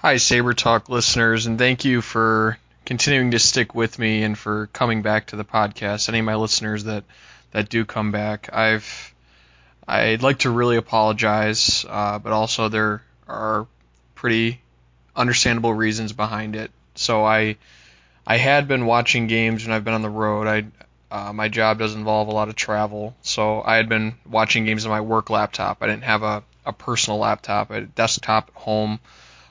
Hi, Saber Talk listeners, and thank you for continuing to stick with me and for coming back to the podcast. Any of my listeners that do come back, I'd like to really apologize, but also there are pretty understandable reasons behind it. So I had been watching games when I've been on the road. My job does involve a lot of travel, so I had been watching games on my work laptop. I didn't have a personal laptop. I had a desktop at home.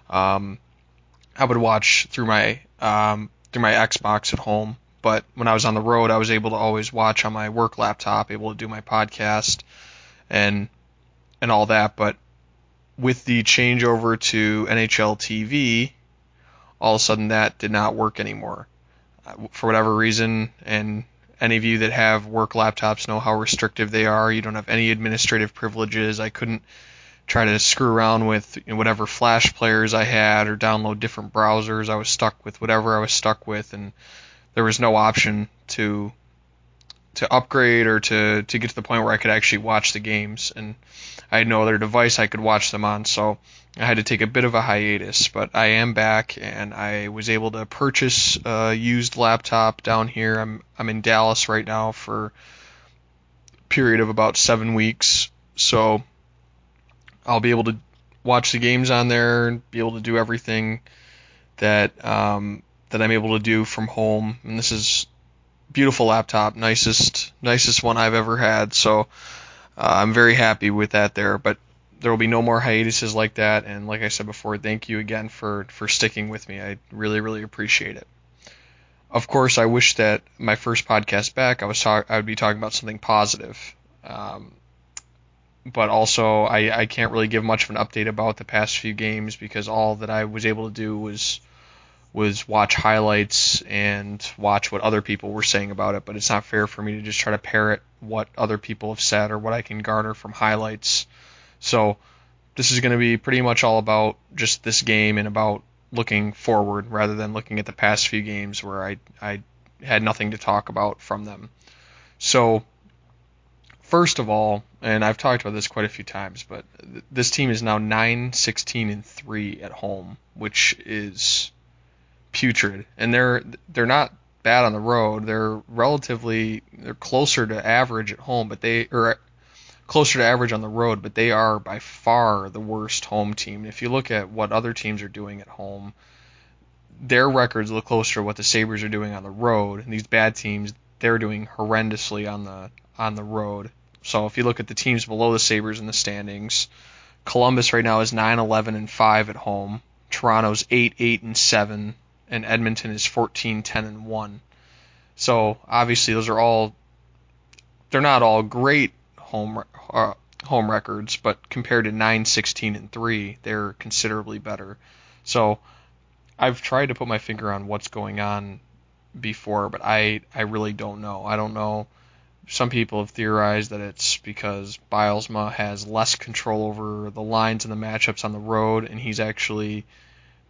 I would watch through my Xbox at home, but when I was on the road, I was able to always watch on my work laptop, able to do my podcast and all that. But with the changeover to NHL TV, all of a sudden that did not work anymore for whatever reason. And any of you that have work laptops know how restrictive they are. You don't have any administrative privileges. I couldn't try to screw around with whatever Flash players I had or download different browsers. I was stuck with whatever I was stuck with, and there was no option to upgrade or to get to the point where I could actually watch the games. And I had no other device I could watch them on, so I had to take a bit of a hiatus. But I am back, and I was able to purchase a used laptop down here. I'm in Dallas right now for a period of about 7 weeks, so I'll be able to watch the games on there and be able to do everything that I'm able to do from home. And this is beautiful laptop, nicest one I've ever had. So I'm very happy with that there. But there will be no more hiatuses like that. And like I said before, thank you again for sticking with me. I really, really appreciate it. Of course, I wish that my first podcast back, I would be talking about something positive. But also, I can't really give much of an update about the past few games because all that I was able to do was watch highlights and watch what other people were saying about it. But it's not fair for me to just try to parrot what other people have said or what I can garner from highlights. So this is going to be pretty much all about just this game and about looking forward rather than looking at the past few games where I had nothing to talk about from them. So first of all, and I've talked about this quite a few times, but this team is now 9-16-3 at home, which is putrid. And they're not bad on the road. They're closer to average at home, but closer to average on the road, but they are by far the worst home team. And if you look at what other teams are doing at home, their records look closer to what the Sabres are doing on the road. And these bad teams, they're doing horrendously on the road. So if you look at the teams below the Sabres in the standings, Columbus right now is 9-11-5 at home. Toronto's 8-8-7, and Edmonton is 14-10-1. So obviously those are all, they're not all great home records, but compared to 9-16-3, they're considerably better. So I've tried to put my finger on what's going on before, but I really don't know. I don't know. Some people have theorized that it's because Bylsma has less control over the lines and the matchups on the road, and he's actually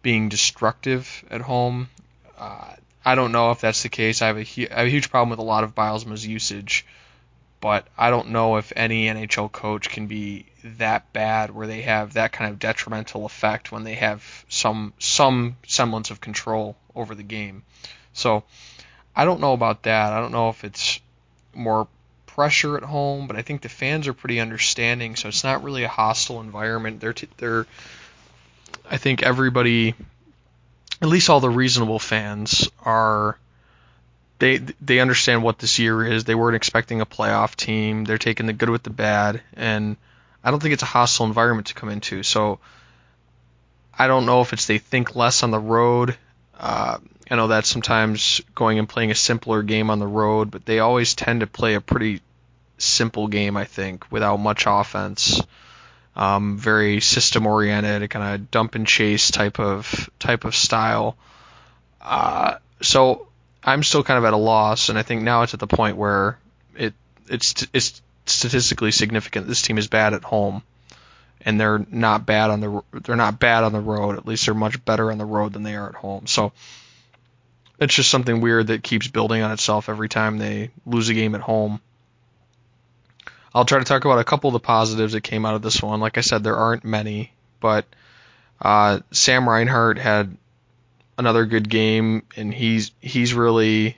being destructive at home. I don't know if that's the case. I have a huge problem with a lot of Bylsma's usage, but I don't know if any NHL coach can be that bad where they have that kind of detrimental effect when they have some semblance of control over the game. So I don't know about that. I don't know if it's more pressure at home, but I think the fans are pretty understanding, so it's not really a hostile environment. I think everybody, at least all the reasonable fans, they understand what this year is. They weren't expecting a playoff team. They're taking the good with the bad, and I don't think it's a hostile environment to come into. So I don't know if it's they think less on the road. I know that's sometimes going and playing a simpler game on the road, but they always tend to play a pretty simple game, I think, without much offense. Very system-oriented, kind of dump and chase type of style. So I'm still kind of at a loss, and I think now it's at the point where it's statistically significant. This team is bad at home, and they're not bad on the road. At least they're much better on the road than they are at home. So it's just something weird that keeps building on itself every time they lose a game at home. I'll try to talk about a couple of the positives that came out of this one. Like I said, there aren't many, but Sam Reinhart had another good game, and he's really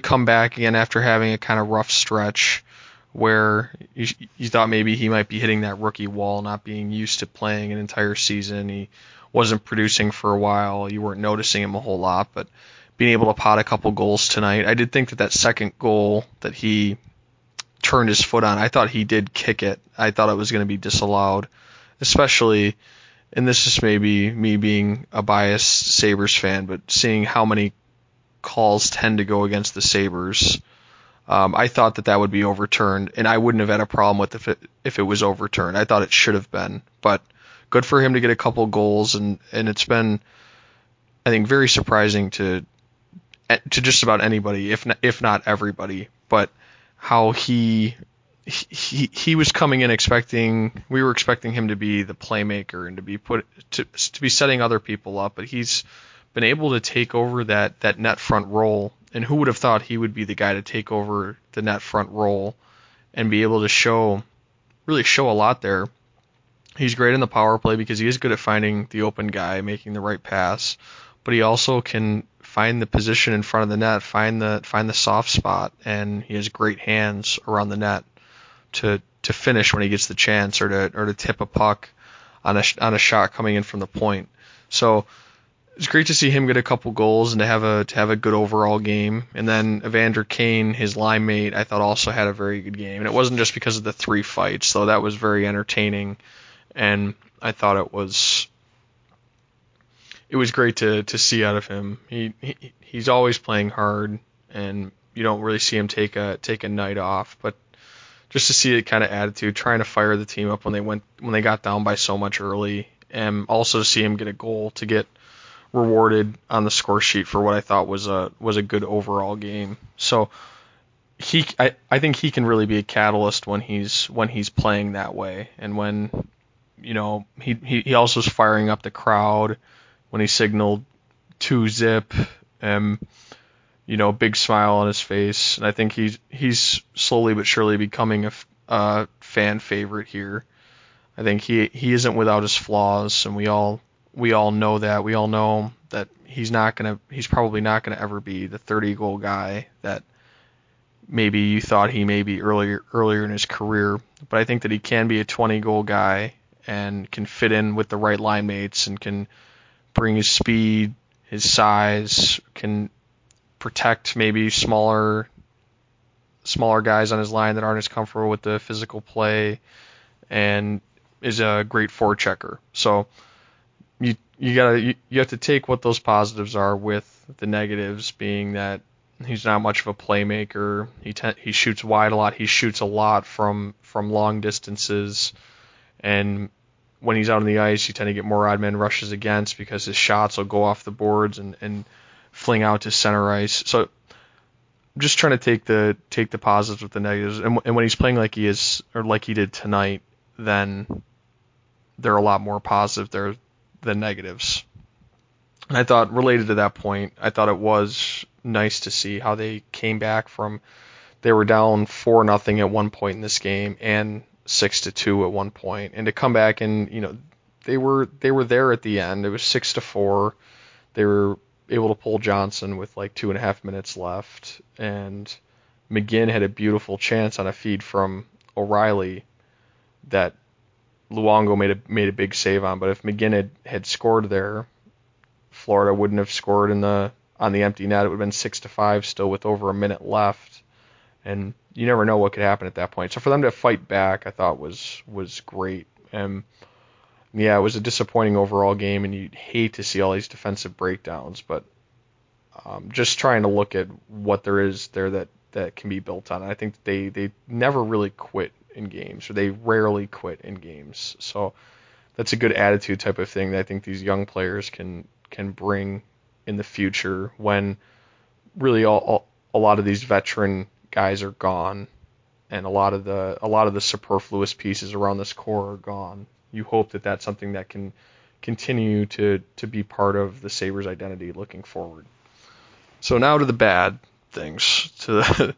come back again after having a kind of rough stretch where you thought maybe he might be hitting that rookie wall, not being used to playing an entire season. He wasn't producing for a while. You weren't noticing him a whole lot, but being able to pot a couple goals tonight. I did think that second goal that he turned his foot on, I thought he did kick it. I thought it was going to be disallowed, especially, and this is maybe me being a biased Sabres fan, but seeing how many calls tend to go against the Sabres, I thought that would be overturned, and I wouldn't have had a problem with if it was overturned. I thought it should have been, but good for him to get a couple goals, and it's been, I think, very surprising to just about anybody, if not everybody, but how he was coming in we were expecting him to be the playmaker and to be setting other people up, but he's been able to take over that net front role. And who would have thought he would be the guy to take over the net front role and be able to really show a lot there. He's great in the power play because he is good at finding the open guy, making the right pass, but he also can find the position in front of the net, find the soft spot, and he has great hands around the net to finish when he gets the chance or to tip a puck on a shot coming in from the point. So it's great to see him get a couple goals and to have a good overall game. And then Evander Kane, his line mate, I thought also had a very good game. And it wasn't just because of the three fights, though. That was very entertaining. And I thought it was great to see out of him. He's always playing hard, and you don't really see him take a night off. But just to see that kind of attitude, trying to fire the team up when they got down by so much early, and also to see him get a goal to get rewarded on the score sheet for what I thought was a good overall game. So I think he can really be a catalyst when he's playing that way, and when, you know, he also is firing up the crowd when he signaled 2-zip, you know, big smile on his face, and I think he's slowly but surely becoming a fan favorite here. I think he isn't without his flaws, and we all know that. We all know that he's probably not gonna ever be the 30-goal guy that maybe you thought he may be earlier in his career. But I think that he can be a 20-goal guy and can fit in with the right line mates and can bring his speed, his size, can protect maybe smaller guys on his line that aren't as comfortable with the physical play, and is a great forechecker. So You have to take what those positives are with the negatives being that he's not much of a playmaker. He shoots wide a lot. He shoots a lot from long distances, and when he's out on the ice, you tend to get more odd man rushes against because his shots will go off the boards and fling out to center ice. So I'm just trying to take the positives with the negatives, and when he's playing like he is or like he did tonight, then they're a lot more positive. The negatives. And I thought, related to that point, I thought it was nice to see how they came back from, they were down 4-0 at one point in this game and 6-2 at one point, and to come back and, you know, they were there at the end. It was 6-4. They were able to pull Johnson with like 2.5 minutes left, and McGinn had a beautiful chance on a feed from O'Reilly that Luongo made a big save on, but if McGinn had scored there, Florida wouldn't have scored on the empty net. It would have been 6-5 still with over a minute left, and you never know what could happen at that point. So for them to fight back, I thought was great. Yeah, it was a disappointing overall game, and you'd hate to see all these defensive breakdowns, but just trying to look at what there is there that can be built on. And I think they never really quit in games, or they rarely quit in games. So that's a good attitude type of thing that I think these young players can bring in the future when really a lot of these veteran guys are gone, and a lot of the superfluous pieces around this core are gone. You hope that that's something that can continue to be part of the Sabres identity looking forward. So now to the bad things, to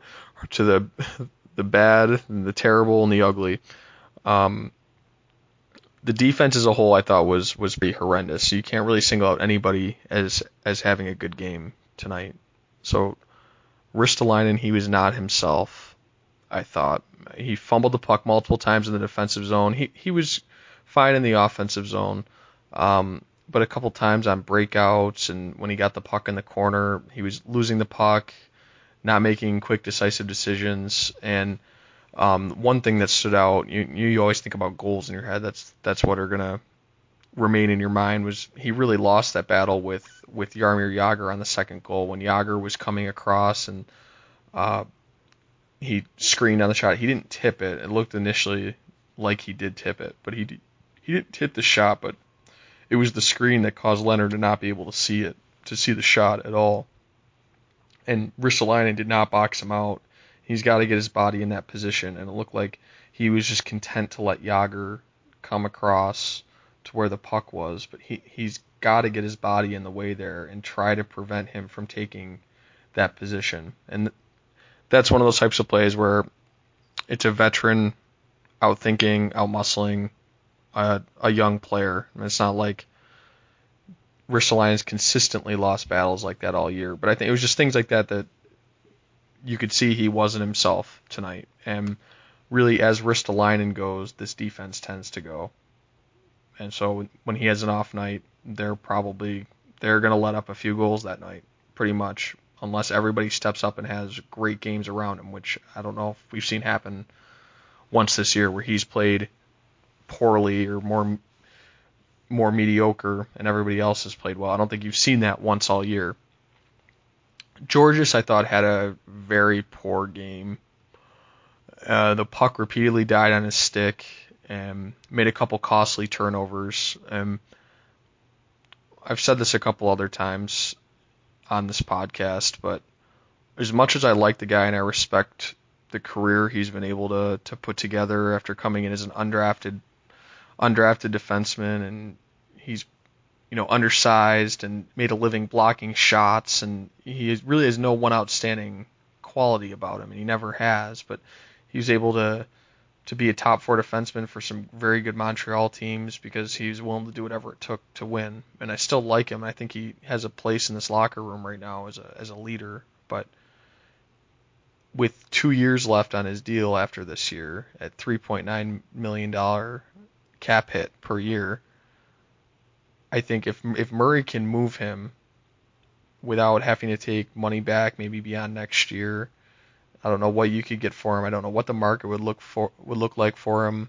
the bad, and the terrible, and the ugly. the defense as a whole, I thought was pretty horrendous. You can't really single out anybody as having a good game tonight. So Ristolainen, he was not himself, I thought. He fumbled the puck multiple times in the defensive zone. He was fine in the offensive zone, but a couple times on breakouts and when he got the puck in the corner, he was losing the puck, not making quick, decisive decisions. And one thing that stood out, you always think about goals in your head. That's what are going to remain in your mind, was he really lost that battle with Jaromír Jágr on the second goal when Jágr was coming across and he screened on the shot. He didn't tip it. It looked initially like he did tip it, but he didn't tip the shot, but it was the screen that caused Leonard to not be able to see the shot at all. And Ristolainen did not box him out. He's got to get his body in that position, and it looked like he was just content to let Jágr come across to where the puck was, but he's got to get his body in the way there and try to prevent him from taking that position. And that's one of those types of plays where it's a veteran outthinking, outmuscling a young player. And it's not like Ristolainen's consistently lost battles like that all year, but I think it was just things like that you could see he wasn't himself tonight. And really, as Ristolainen goes, this defense tends to go. And so when he has an off night, they're going to let up a few goals that night, pretty much, unless everybody steps up and has great games around him, which I don't know if we've seen happen once this year, where he's played poorly or more mediocre and everybody else has played well. I don't think you've seen that once all year. Georges, I thought, had a very poor game. The puck repeatedly died on his stick and made a couple costly turnovers. I've said this a couple other times on this podcast, but as much as I like the guy and I respect the career he's been able to put together after coming in as an undrafted defenseman, and he's undersized and made a living blocking shots, and he really has no one outstanding quality about him, and he never has, but he was able to be a top four defenseman for some very good Montreal teams because he was willing to do whatever it took to win. And I still like him. I think he has a place in this locker room right now as a leader, but with 2 years left on his deal after this year at $3.9 million cap hit per year, I think if Murray can move him without having to take money back, maybe beyond next year, I don't know what you could get for him. I don't know what the market would look like for him.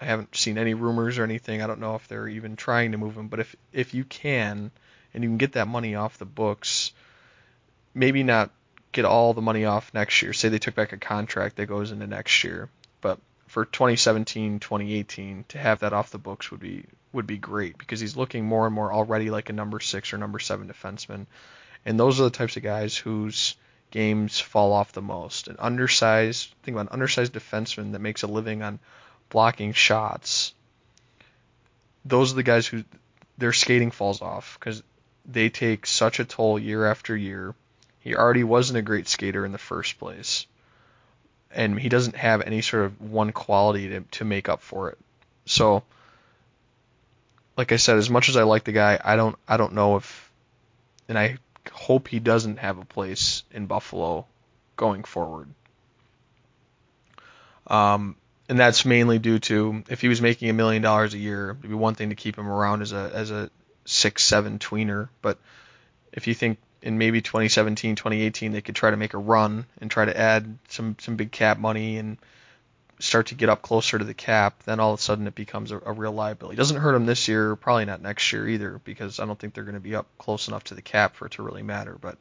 I haven't seen any rumors or anything. I don't know if they're even trying to move him. But if you can, and you can get that money off the books, maybe not get all the money off next year. Say they took back a contract that goes into next year. But for 2017, 2018, to have that off the books would be great, because he's looking more and more already like a number 6 or number 7 defenseman. And those are the types of guys whose games fall off the most. Think about an undersized defenseman that makes a living on blocking shots. Those are the guys who their skating falls off because they take such a toll year after year. He already wasn't a great skater in the first place, and he doesn't have any sort of one quality to make up for it. So, like I said, as much as I like the guy, I don't know if, and I hope he doesn't have a place in Buffalo going forward. And that's mainly due to, if he was making $1 million a year, it'd be one thing to keep him around as a 6'7" tweener. But if you think in maybe 2017, 2018, they could try to make a run and try to add some big cap money and start to get up closer to the cap, then all of a sudden it becomes a real liability. It doesn't hurt them this year, probably not next year either, because I don't think they're going to be up close enough to the cap for it to really matter. But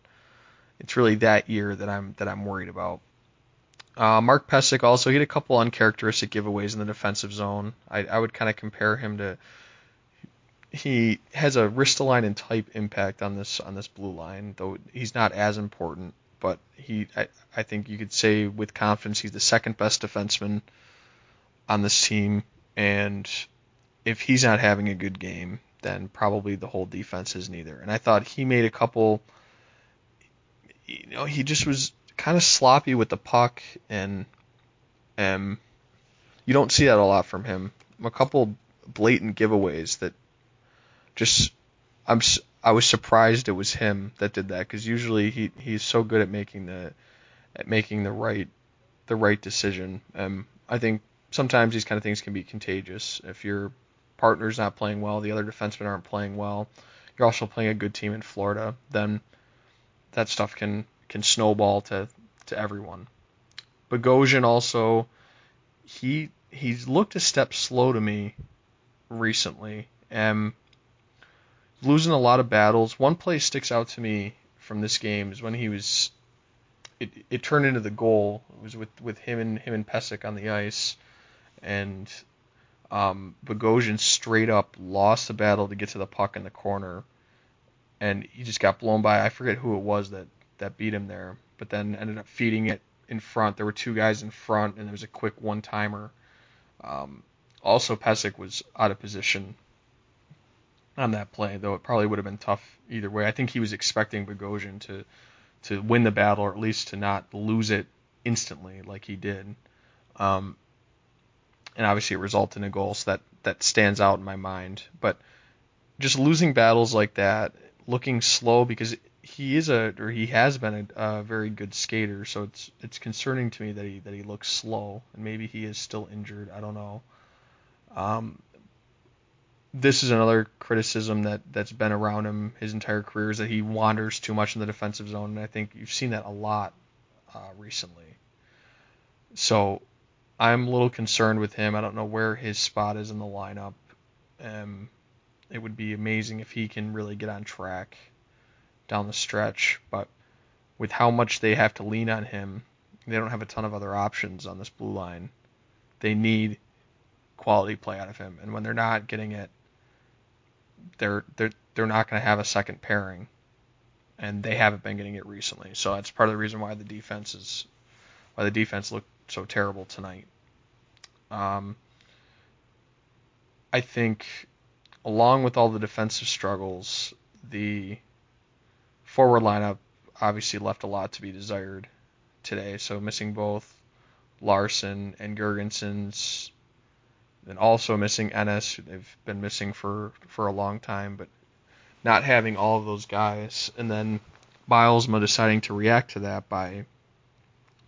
it's really that year that I'm worried about. Mark Pysyk also, he had a couple uncharacteristic giveaways in the defensive zone. I would kind of compare him to, he has a Ristolainen type impact on this blue line, though he's not as important. But I think you could say with confidence he's the second best defenseman on this team. And if he's not having a good game, then probably the whole defense isn't either. And I thought he made a couple, he just was kind of sloppy with the puck, and you don't see that a lot from him. A couple blatant giveaways that just I was surprised it was him that did that, because usually he's so good at making the right decision. I think sometimes these kind of things can be contagious. If your partner's not playing well, the other defensemen aren't playing well, you're also playing a good team in Florida, then that stuff can snowball to everyone. Bogosian also, he's looked a step slow to me recently. Losing a lot of battles. One play sticks out to me from this game is when he was, it turned into the goal. It was with him and Pysyk on the ice, and Bogosian straight up lost the battle to get to the puck in the corner, and he just got blown by. I forget who it was that beat him there, but then ended up feeding it in front. There were two guys in front, and there was a quick one-timer. Also, Pysyk was out of position on that play, though it probably would have been tough either way. I think he was expecting Bogosian to win the battle, or at least to not lose it instantly like he did. And obviously it resulted in a goal, so that stands out in my mind. But just losing battles like that, looking slow, because he has been a very good skater, so it's concerning to me that he looks slow, and maybe he is still injured. I don't know. This is another criticism that's been around him his entire career, is that he wanders too much in the defensive zone, and I think you've seen that a lot recently. So I'm a little concerned with him. I don't know where his spot is in the lineup. It would be amazing if he can really get on track down the stretch, but with how much they have to lean on him, they don't have a ton of other options on this blue line. They need quality play out of him, and when they're not getting it, they're not going to have a second pairing, and they haven't been getting it recently. So that's part of the reason why the defense looked so terrible tonight. I think, along with all the defensive struggles, the forward lineup obviously left a lot to be desired today. So missing both Larson and Gergensen's, and also missing Ennis, who they've been missing for a long time, but not having all of those guys. And then Bylsma deciding to react to that by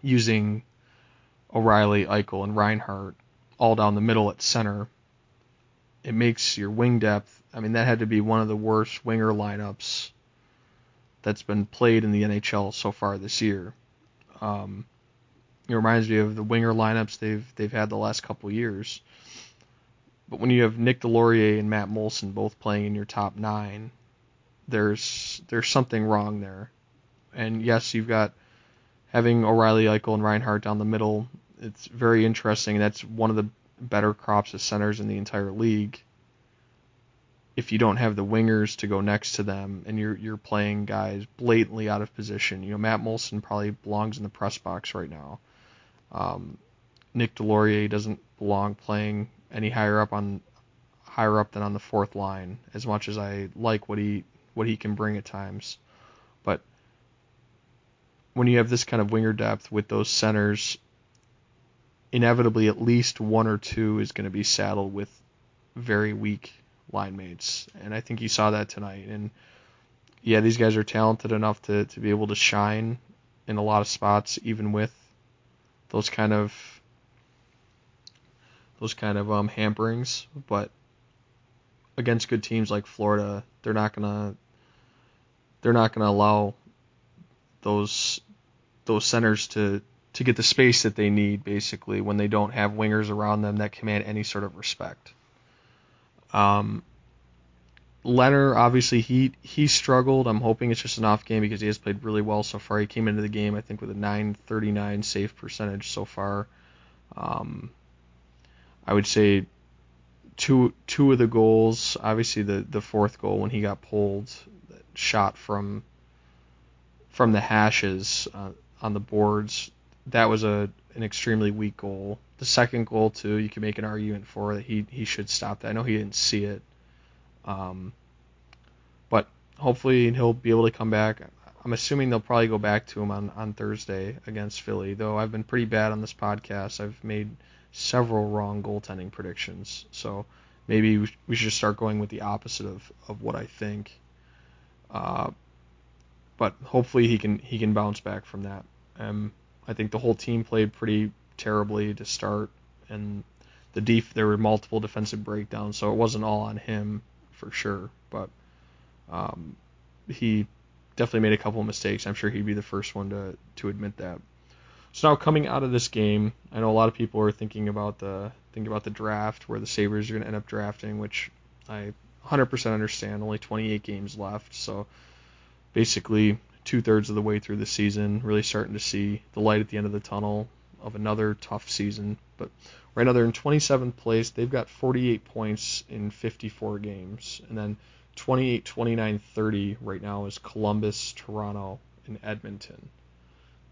using O'Reilly, Eichel, and Reinhart all down the middle at center. It makes your wing depth, I mean, that had to be one of the worst winger lineups that's been played in the NHL so far this year. It reminds me of the winger lineups they've had the last couple years. But when you have Nick Deslauriers and Matt Molson both playing in your top nine, there's something wrong there. And yes, you've got having O'Reilly, Eichel, and Reinhart down the middle. It's very interesting. That's one of the better crops of centers in the entire league. If you don't have the wingers to go next to them, and you're playing guys blatantly out of position, Matt Molson probably belongs in the press box right now. Nick Deslauriers doesn't belong playing any higher up than on the fourth line, as much as I like what he can bring at times. But when you have this kind of winger depth with those centers, inevitably at least one or two is going to be saddled with very weak line mates, and I think you saw that tonight. And yeah, these guys are talented enough to be able to shine in a lot of spots, even with those kind of hamperings, but against good teams like Florida, they're not gonna allow those centers to get the space that they need, basically, when they don't have wingers around them that command any sort of respect. Leonard, obviously, he struggled. I'm hoping it's just an off game, because he has played really well so far. He came into the game, I think, with a .939 save percentage so far. I would say two of the goals, obviously the fourth goal when he got pulled, that shot from the hashes on the boards, that was an extremely weak goal. The second goal, too, you can make an argument for that he should stop that. I know he didn't see it, but hopefully he'll be able to come back. I'm assuming they'll probably go back to him on Thursday against Philly, though I've been pretty bad on this podcast. I've made several wrong goaltending predictions, so maybe we should just start going with the opposite of what I think. But hopefully he can bounce back from that. I think the whole team played pretty terribly to start, and there were multiple defensive breakdowns, so it wasn't all on him for sure. But he definitely made a couple of mistakes. I'm sure he'd be the first one to admit that. So now coming out of this game, I know a lot of people are thinking about the draft, where the Sabres are going to end up drafting, which I 100% understand. Only 28 games left, so basically 2/3 of the way through the season, really starting to see the light at the end of the tunnel of another tough season. But right now they're in 27th place. They've got 48 points in 54 games, and then 28, 29, 30 right now is Columbus, Toronto, and Edmonton.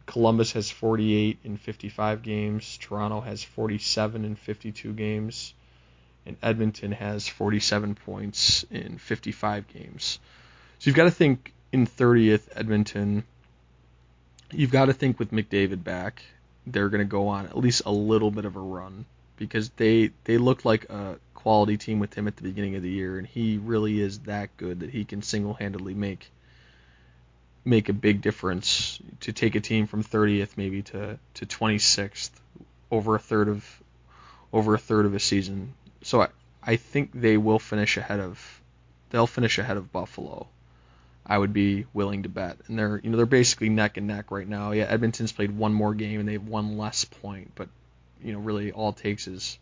Columbus has 48 in 55 games, Toronto has 47 in 52 games, and Edmonton has 47 points in 55 games. So you've got to think in 30th, Edmonton, you've got to think with McDavid back, they're going to go on at least a little bit of a run, because they looked like a quality team with him at the beginning of the year, and he really is that good that he can single-handedly make a big difference to take a team from 30th maybe to 26th over a third of a season. So I think they'll finish ahead of Buffalo. I would be willing to bet. And they're basically neck and neck right now. Yeah, Edmonton's played one more game and they have one less point, but really all it takes is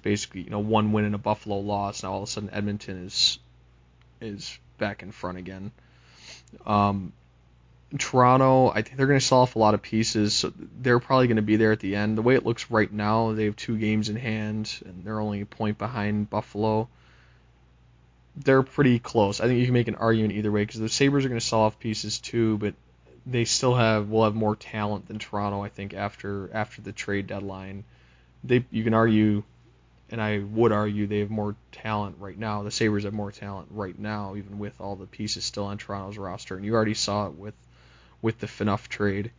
basically, one win and a Buffalo loss, and all of a sudden Edmonton is back in front again. Toronto, I think they're going to sell off a lot of pieces, so they're probably going to be there at the end. The way it looks right now, they have 2 games in hand, and they're only a point behind Buffalo. They're pretty close. I think you can make an argument either way, because the Sabres are going to sell off pieces too, but they still will have more talent than Toronto, I think, after the trade deadline. You can argue, and I would argue, they have more talent right now. The Sabres have more talent right now, even with all the pieces still on Toronto's roster. And you already saw it with the Phaneuf trade.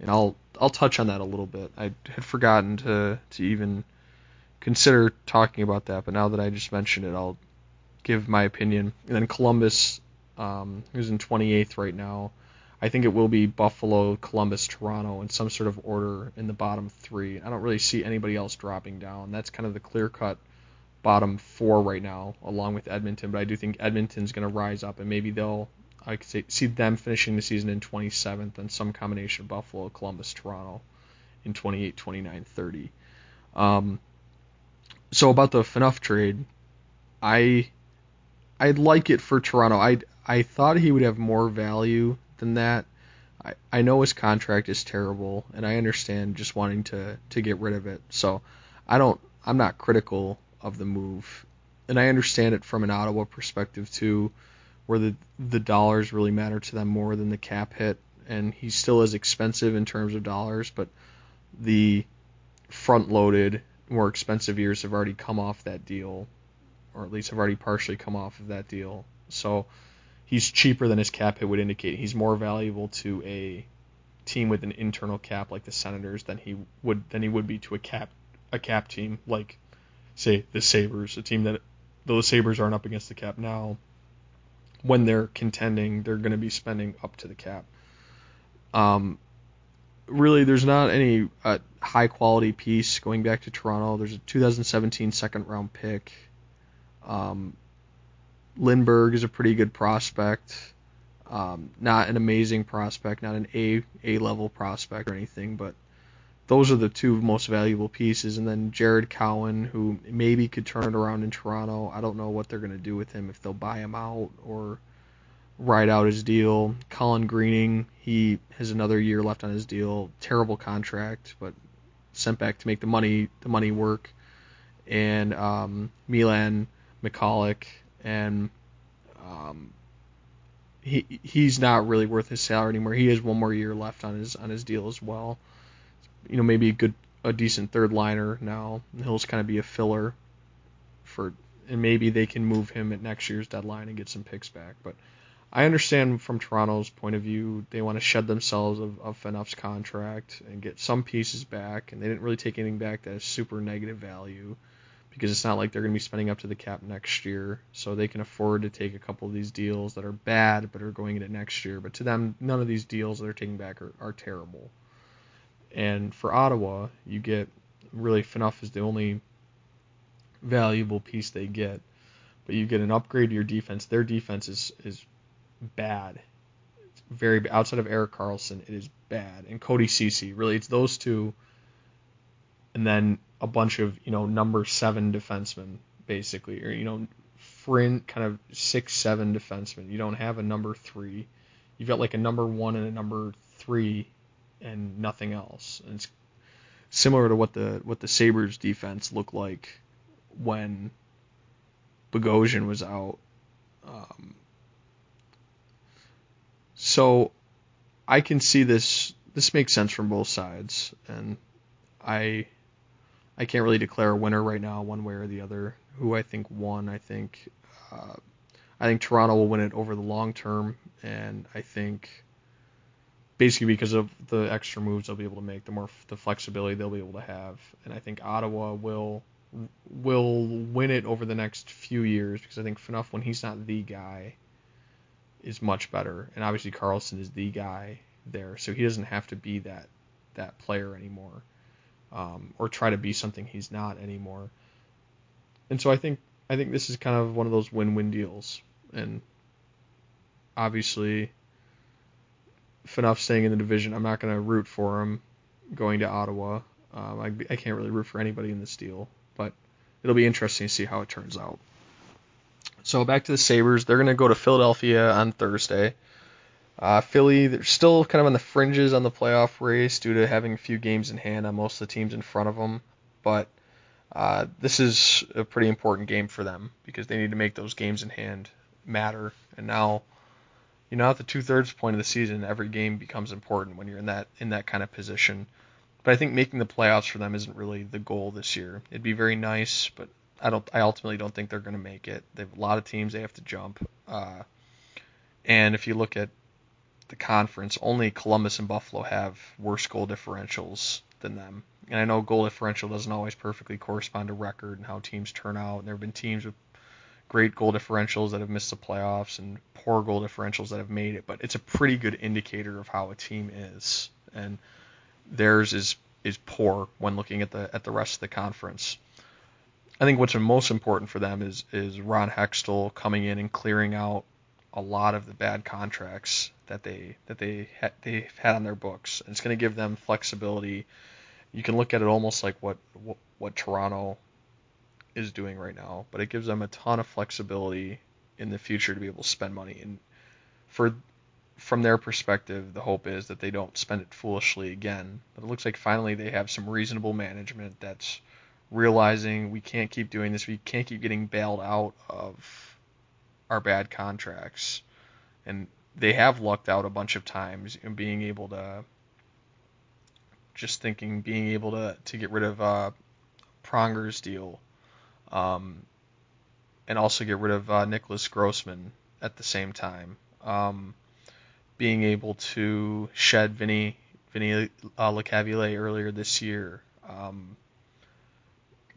And I'll touch on that a little bit. I had forgotten to even consider talking about that, but now that I just mentioned it, I'll give my opinion. And then Columbus, who's in 28th right now, I think it will be Buffalo, Columbus, Toronto in some sort of order in the bottom 3. I don't really see anybody else dropping down. That's kind of the clear-cut bottom 4 right now, along with Edmonton. But I do think Edmonton's going to rise up, and maybe I could see them finishing the season in 27th, and some combination of Buffalo, Columbus, Toronto in 28, 29, 30. So about the Phaneuf trade, I'd like it for Toronto. I thought he would have more value than that. I know his contract is terrible, and I understand just wanting to get rid of it. So I'm not critical of the move, and I understand it from an Ottawa perspective too, where the dollars really matter to them more than the cap hit, and he still is expensive in terms of dollars, but the front-loaded, more expensive years have already come off that deal, or at least have already partially come off of that deal. So he's cheaper than his cap hit would indicate. He's more valuable to a team with an internal cap like the Senators than he would be to a cap team like, say, the Sabres, a team that, though the Sabres aren't up against the cap now, when they're contending, they're going to be spending up to the cap. Really, there's not any high-quality piece going back to Toronto. There's a 2017 second-round pick. Lindbergh is a pretty good prospect, not an amazing prospect, not an A-level prospect or anything, but those are the 2 most valuable pieces. And then Jared Cowan, who maybe could turn it around in Toronto. I don't know what they're going to do with him, if they'll buy him out or ride out his deal. Colin Greening, he has another year left on his deal, terrible contract, but sent back to make the money work. And Milan McCulloch. And he's not really worth his salary anymore. He has one more year left on his deal as well. Maybe a decent third liner now. He'll kind of be a filler and maybe they can move him at next year's deadline and get some picks back. But I understand from Toronto's point of view, they want to shed themselves of Phaneuf's contract and get some pieces back, and they didn't really take anything back that has super negative value. because it's not like they're going to be spending up to the cap next year. So they can afford to take a couple of these deals that are bad but are going into next year. But to them, none of these deals that they're taking back are terrible. And for Ottawa, you get really Phaneuf is the only valuable piece they get. But you get an upgrade to your defense. Their defense is bad. It's very bad. Outside of Erik Karlsson, it is bad. And Cody Ceci, really, it's those two. And then a bunch of, number 7 defensemen, basically. Or, kind of 6-7 defensemen. You don't have a number 3. You've got like a number 1 and a number 3 and nothing else. And it's similar to what the Sabres defense looked like when Bogosian was out. So I can see this makes sense from both sides, and I can't really declare a winner right now one way or the other who I think won. I think Toronto will win it over the long term, and I think basically because of the extra moves they'll be able to make, the flexibility they'll be able to have, and I think Ottawa will win it over the next few years, because I think Phaneuf, when he's not the guy, is much better. And obviously Karlsson is the guy there, so he doesn't have to be that player anymore, or try to be something he's not anymore. And so I think this is kind of one of those win-win deals. And obviously Phaneuf staying in the division, I'm not going to root for him going to Ottawa. I can't really root for anybody in this deal. But it'll be interesting to see how it turns out. So back to the Sabres. They're going to go to Philadelphia on Thursday. Philly, they're still kind of on the fringes on the playoff race due to having a few games in hand on most of the teams in front of them. But this is a pretty important game for them because they need to make those games in hand matter. And now, at the two-thirds point of the season, every game becomes important when you're in that kind of position. But I think making the playoffs for them isn't really the goal this year. It'd be very nice, but I ultimately don't think they're going to make it. They have a lot of teams they have to jump. And if you look at the conference, only Columbus and Buffalo have worse goal differentials than them. And I know goal differential doesn't always perfectly correspond to record and how teams turn out. And there have been teams with great goal differentials that have missed the playoffs and poor goal differentials that have made it. But it's a pretty good indicator of how a team is. And theirs is poor when looking at the rest of the conference. I think what's most important for them is Ron Hextall coming in and clearing out a lot of the bad contracts that they've had on their books. And it's going to give them flexibility. You can look at it almost like what Toronto is doing right now, but it gives them a ton of flexibility in the future to be able to spend money. And from their perspective, the hope is that they don't spend it foolishly again. But it looks like finally they have some reasonable management that's realizing we can't keep doing this. We can't keep getting bailed out of our bad contracts. And they have lucked out a bunch of times in being able to being able to get rid of Pronger's deal, and also get rid of Nicholas Grossman at the same time. Being able to shed Vinny LeCavalier earlier this year.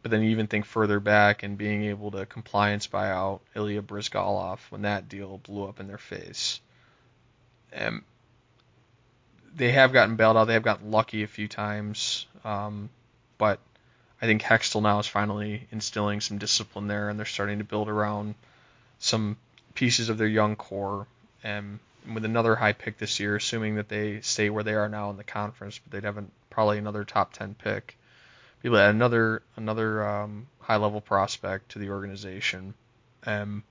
But then you even think further back and being able to compliance buy out Ilya Bryzgalov when that deal blew up in their face. And they have gotten bailed out. They have gotten lucky a few times. But I think Hextall now is finally instilling some discipline there, and they're starting to build around some pieces of their young core. And with another high pick this year, assuming that they stay where they are now in the conference, but they'd have probably another top 10 pick. People add another high level prospect to the organization, and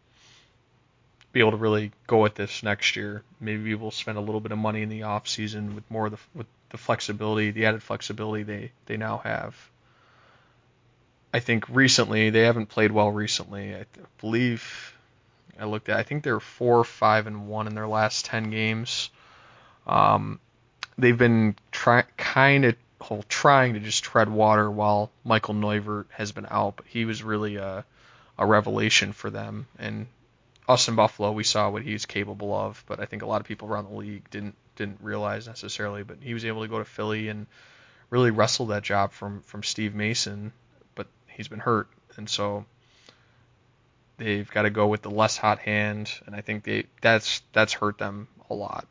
be able to really go at this next year. Maybe we'll spend a little bit of money in the off season with more of the flexibility, the added flexibility they now have. I think recently they haven't played well. Recently, I believe. I think they're 4-5-1 in their last 10 games. They've been trying to just tread water while Michal Neuvirth has been out, but he was really a revelation for them. And us in Buffalo, we saw what he's capable of, but I think a lot of people around the league didn't realize necessarily. But he was able to go to Philly and really wrestle that job from Steve Mason, but he's been hurt. And so they've got to go with the less hot hand, and I think that's hurt them a lot.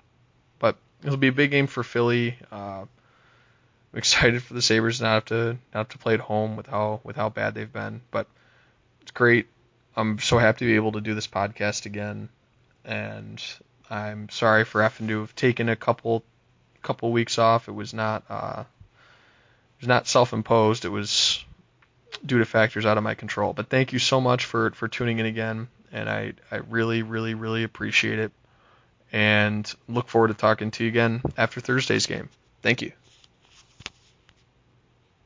But it'll be a big game for Philly. I'm excited for the Sabres not to play at home with how bad they've been. But it's great. I'm so happy to be able to do this podcast again, and I'm sorry for having to have taken a couple weeks off. It was not self-imposed. It was due to factors out of my control. But thank you so much for tuning in again, and I really, really, really appreciate it, and look forward to talking to you again after Thursday's game. Thank you.